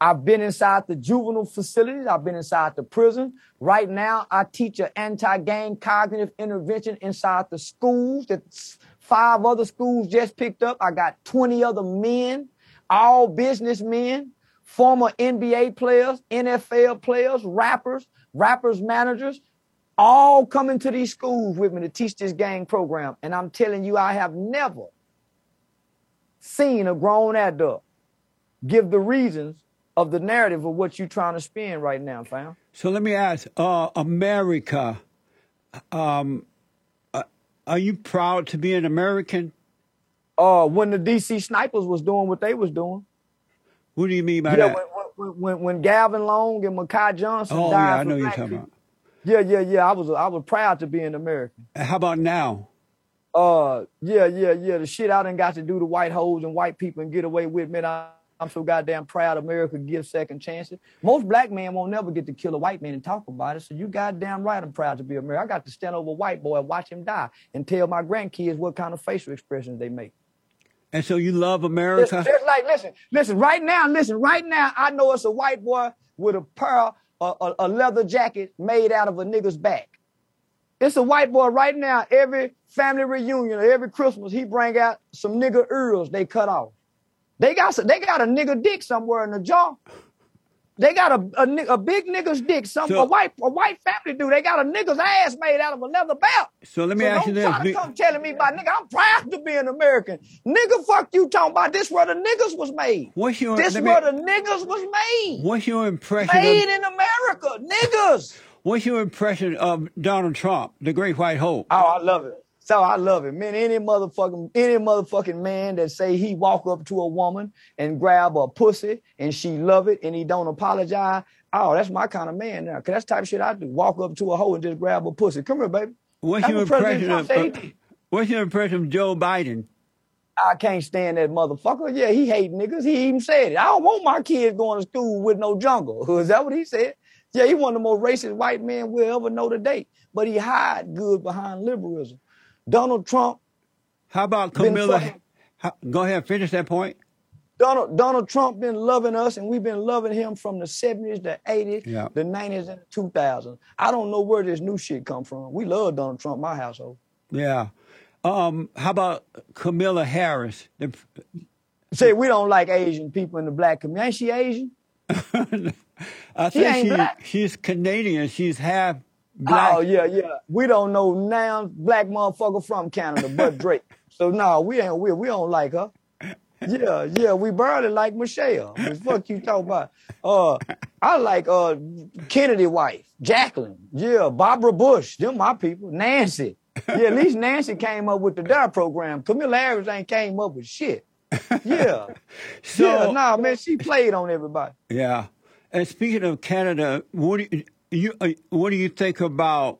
I've been inside the juvenile facilities. I've been inside the prison. Right now, I teach an anti-gang cognitive intervention inside the schools that 5 other schools just picked up. I got 20 other men, all businessmen, former NBA players, NFL players, rappers, managers, all coming to these schools with me to teach this gang program. And I'm telling you, I have never seen a grown adult give the reasons of the narrative of what you're trying to spin right now, fam. So let me ask, America, are you proud to be an American? When the D.C. snipers was doing what they was doing. What do you mean by that? When Gavin Long and Makai Johnson died. Oh, yeah, I know you're talking about. Yeah. I was proud to be an American. How about now? The shit I done got to do to white hoes and white people and get away with, man, I'm so goddamn proud America gives second chances. Most black men won't never get to kill a white man and talk about it, so you goddamn right I'm proud to be American. I got to stand over a white boy and watch him die and tell my grandkids what kind of facial expressions they make. And so you love America? It's like, listen, right now, I know it's a white boy with a pearl, a leather jacket made out of a nigga's back. It's a white boy right now. Every family reunion or every Christmas, he bring out some nigga ears they cut off. They got a nigga dick somewhere in the jaw. They got a big nigga's dick. A white family do. They got a nigga's ass made out of a leather belt. So let me ask you this. Don't try to come telling me about nigga. I'm proud to be an American. Nigga, fuck you talking about this where the niggas was made. What's your impression? Made in America, niggas. What's your impression of Donald Trump, the great white hope? Oh, I love it. So I love it, man. Any motherfucking man that say he walk up to a woman and grab a pussy and she love it and he don't apologize. Oh, that's my kind of man now. Cause that's the type of shit I do. Walk up to a hoe and just grab a pussy. Come here, baby. What's your impression of Joe Biden? I can't stand that motherfucker. Yeah, he hate niggas. He even said it. I don't want my kids going to school with no jungle. Is that what he said? Yeah, he one of the most racist white men we'll ever know today. But he hide good behind liberalism. Donald Trump. How about Camilla? Go ahead, finish that point. Donald Trump been loving us, and we've been loving him from the 70s, the 80s, yeah, the 90s, and the 2000s. I don't know where this new shit come from. We love Donald Trump, my household. Yeah. How about Kamala Harris? Say we don't like Asian people in the black community. Ain't she Asian? I think she's Canadian. She's half black. Oh, yeah. We don't know now black motherfucker from Canada but Drake. So, no, we don't like her. Yeah, we barely like Michelle. What the fuck you talking about? I like Kennedy wife, Jacqueline. Yeah, Barbara Bush. Them my people. Nancy. Yeah, at least Nancy came up with the DARE program. Kamala Harris ain't came up with shit. Yeah. Man, she played on everybody. Yeah. And speaking of Canada, what do you think about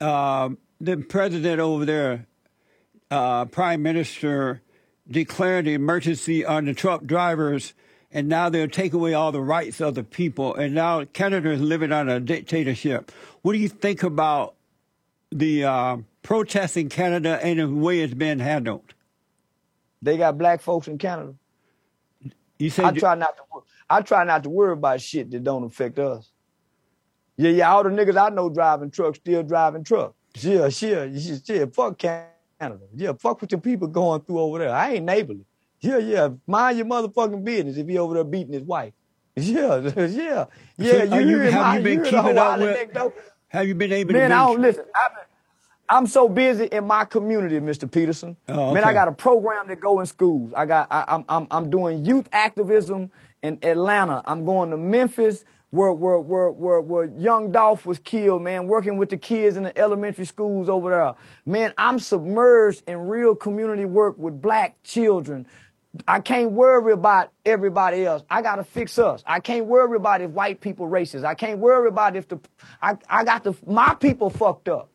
the president over there, prime minister, declared the emergency on the truck drivers, and now they'll take away all the rights of the people, and now Canada is living on a dictatorship. What do you think about the protests in Canada and the way it's been handled? They got black folks in Canada. You say I try not to worry about shit that don't affect us. Yeah, all the niggas I know driving trucks still driving trucks. Yeah, fuck Canada. Yeah, fuck what your people going through over there. I ain't neighborly. Yeah, mind your motherfucking business if he over there beating his wife. Yeah. Yeah, so have you been able to... Man, I don't listen. I'm so busy in my community, Mr. Peterson. Oh, okay. Man, I got a program to go in schools. I'm doing youth activism in Atlanta. I'm going to Memphis, where young Dolph was killed, man, working with the kids in the elementary schools over there. Man, I'm submerged in real community work with black children. I can't worry about everybody else. I got to fix us. I can't worry about if white people racist. I can't worry about if my people fucked up.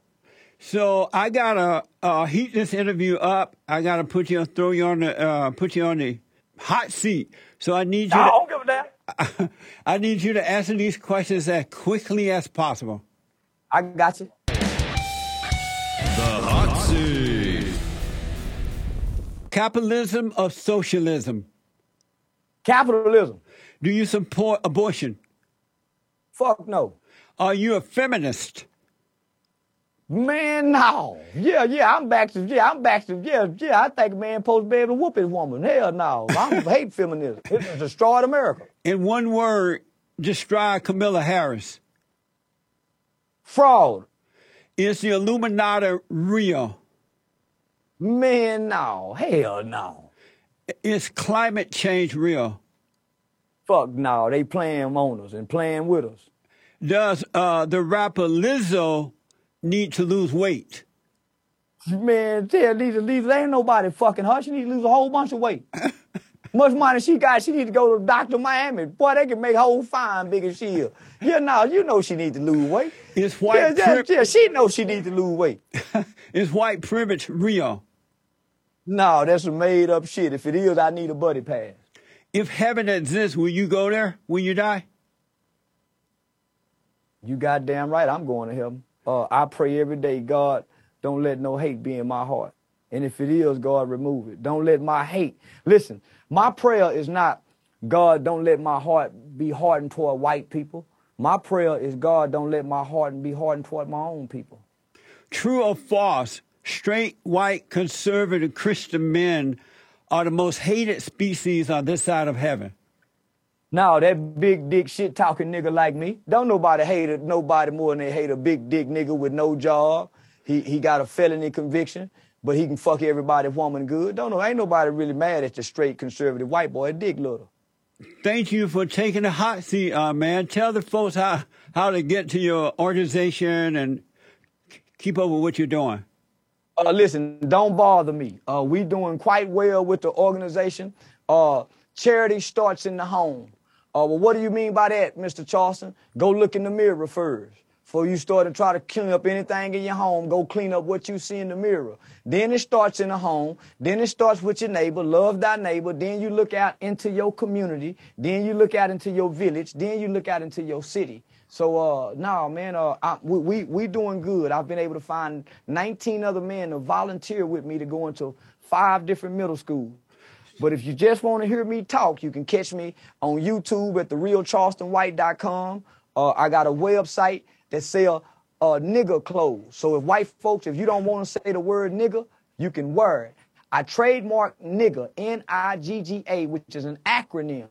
So I gotta heat this interview up. I gotta put you on the hot seat. So I need you. I don't give a damn. I need you to answer these questions as quickly as possible. I got you. The hot seat. Capitalism or socialism? Capitalism. Do you support abortion? Fuck no. Are you a feminist? Man, no. Yeah, I'm back to, I think a man supposed to be able to whoop his woman. Hell no. I hate feminism. It destroyed America. In one word, describe Kamala Harris. Fraud. Is the Illuminati real? Man, no. Hell no. Is climate change real? Fuck no. They playing on us and playing with us. Does the rapper Lizzo need to lose weight? Man, there ain't nobody fucking her. She needs to lose a whole bunch of weight. Much money she got, she needs to go to Dr. Miami. Boy, they can make her whole fine big as she is. Yeah, no, you know she needs to lose weight. She knows she needs to lose weight. Is white privilege real? No, that's some made up shit. If it is, I need a buddy pass. If heaven exists, will you go there when you die? You goddamn right I'm going to heaven. I pray every day, God, don't let no hate be in my heart. And if it is, God, remove it. Don't let my hate. Listen, my prayer is not, God, don't let my heart be hardened toward white people. My prayer is, God, don't let my heart be hardened toward my own people. True or false, straight, white, conservative Christian men are the most hated species on this side of heaven. No, that big dick shit-talking nigga like me, don't nobody hate it, nobody more than they hate a big dick nigga with no job. He got a felony conviction, but he can fuck everybody woman good. Don't know, ain't nobody really mad at the straight conservative white boy, dick little. Thank you for taking the hot seat, man. Tell the folks how to get to your organization and keep up with what you're doing. Listen, don't bother me. We doing quite well with the organization. Charity starts in the home. Well, what do you mean by that, Mr. Charleston? Go look in the mirror first. Before you start to try to clean up anything in your home, go clean up what you see in the mirror. Then it starts in the home. Then it starts with your neighbor. Love thy neighbor. Then you look out into your community. Then you look out into your village. Then you look out into your city. So, we doing good. I've been able to find 19 other men to volunteer with me to go into 5 different middle schools. But if you just want to hear me talk, you can catch me on YouTube at therealcharlestonwhite.com. I got a website that sell nigger clothes. So if white folks, if you don't want to say the word nigger, you can wear it. I trademark nigger, N-I-G-G-A, which is an acronym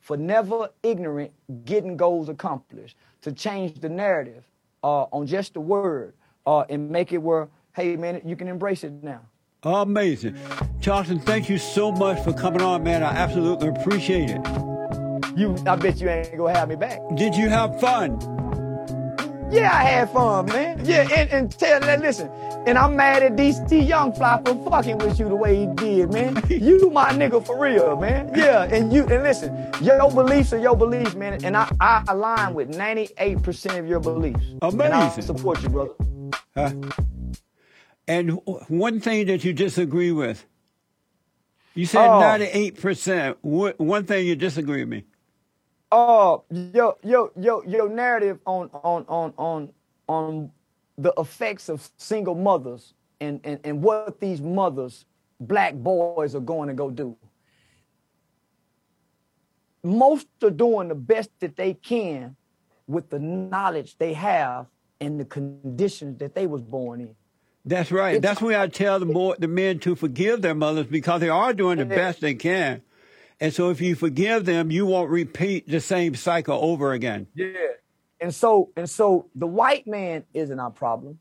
for never ignorant, getting goals accomplished, to change the narrative on just the word and make it where, hey, man, you can embrace it now. Amazing. Charleston, thank you so much for coming on, man. I absolutely appreciate it. I bet you ain't gonna have me back. Did you have fun? Yeah, I had fun, man. Yeah, and I'm mad at DC Young Fly for fucking with you the way he did, man. You my nigga for real, man. Yeah, and listen, your beliefs are your beliefs, man. And I align with 98% of your beliefs. Amazing. And I support you, brother. Huh? And one thing that you disagree with, you said 98%. One thing you disagree with me. Your narrative on the effects of single mothers and what these mothers, black boys, are going to go do. Most are doing the best that they can with the knowledge they have and the conditions that they was born in. That's right. That's where I tell the men to forgive their mothers, because they are doing the best they can. And so if you forgive them, you won't repeat the same cycle over again. Yeah. And so the white man isn't our problem.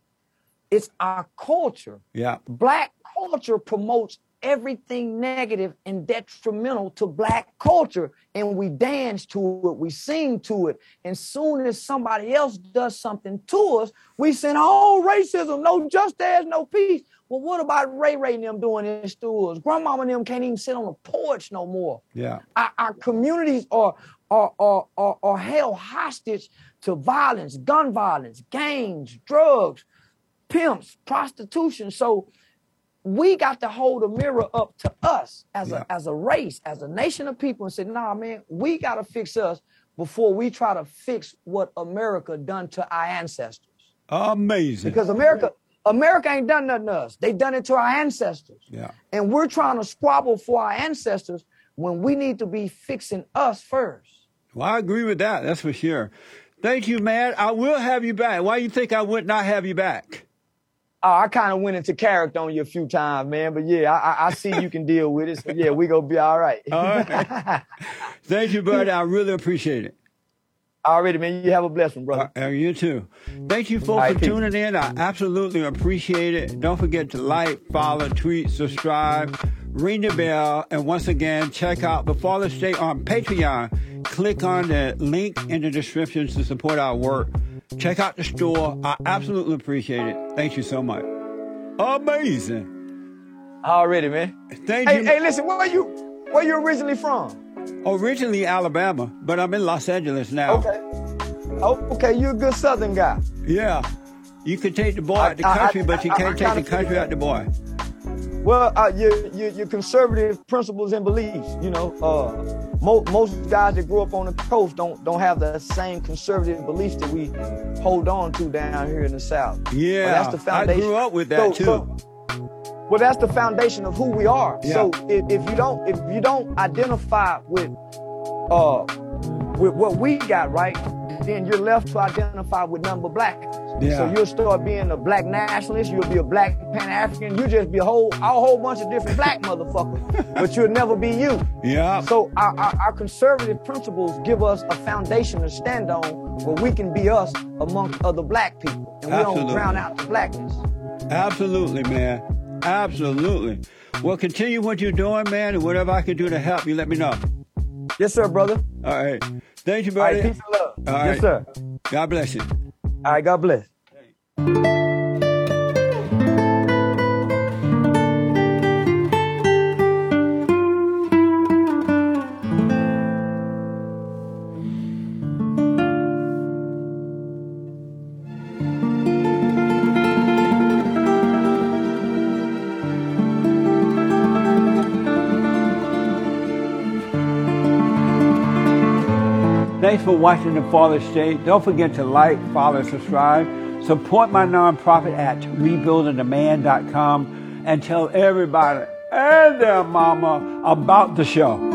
It's our culture. Yeah. Black culture promotes everything negative and detrimental to black culture. And we dance to it. We sing to it. And soon as somebody else does something to us, we send all racism, no justice, no peace. Well, what about Ray Ray and them doing this to us? Grandmama and them can't even sit on the porch no more. Yeah. Our communities are held hostage to violence, gun violence, gangs, drugs, pimps, prostitution. So we got to hold a mirror up to us as a race, as a nation of people, and say, nah, man, we got to fix us before we try to fix what America done to our ancestors. Amazing. Because America ain't done nothing to us. They done it to our ancestors. Yeah. And we're trying to squabble for our ancestors when we need to be fixing us first. Well, I agree with that. That's for sure. Thank you, man. I will have you back. Why do you think I would not have you back? I kind of went into character on you a few times, man. But, yeah, I see you can deal with it. So, yeah, we going to be all right. All right. Thank you, brother. I really appreciate it. Already, man. You have a blessing, brother. You too. Thank you, folks, for tuning in. I absolutely appreciate it. Don't forget to like, follow, tweet, subscribe, ring the bell. And once again, check out The Fallen State on Patreon. Click on the link in the description to support our work. Check out the store. I absolutely appreciate it. Thank you so much. Amazing. Already, man. Thank you. Hey, listen, where you originally from? Originally Alabama, but I'm in Los Angeles now. Okay. Oh, okay, you're a good Southern guy. Yeah. You can take the boy out the country, but you can't take the country out the boy. Well, your conservative principles and beliefs, you know. Most guys that grew up on the coast don't have the same conservative beliefs that we hold on to down here in the South. Yeah, well, that's the foundation. I grew up with that, too. Well, that's the foundation of who we are. Yeah. So if you don't identify with what we got, right, then you're left to identify with nothing but black. Yeah. So you'll start being a black nationalist, you'll be a black Pan-African, you'll just be a whole bunch of different black motherfuckers, but you'll never be you. Yeah. So our conservative principles give us a foundation to stand on where we can be us amongst other black people, and we don't drown out the blackness. Absolutely, man. Absolutely. Well, continue what you're doing, man, and whatever I can do to help you, let me know. Yes, sir, brother. All right. Thank you, brother. All right, peace and love. All yes, right. sir. God bless you. All right, God bless. Thanks for watching The Fallen State. Don't forget to like, follow, and subscribe. Support my nonprofit at rebuildingtheman.com and tell everybody and their mama about the show.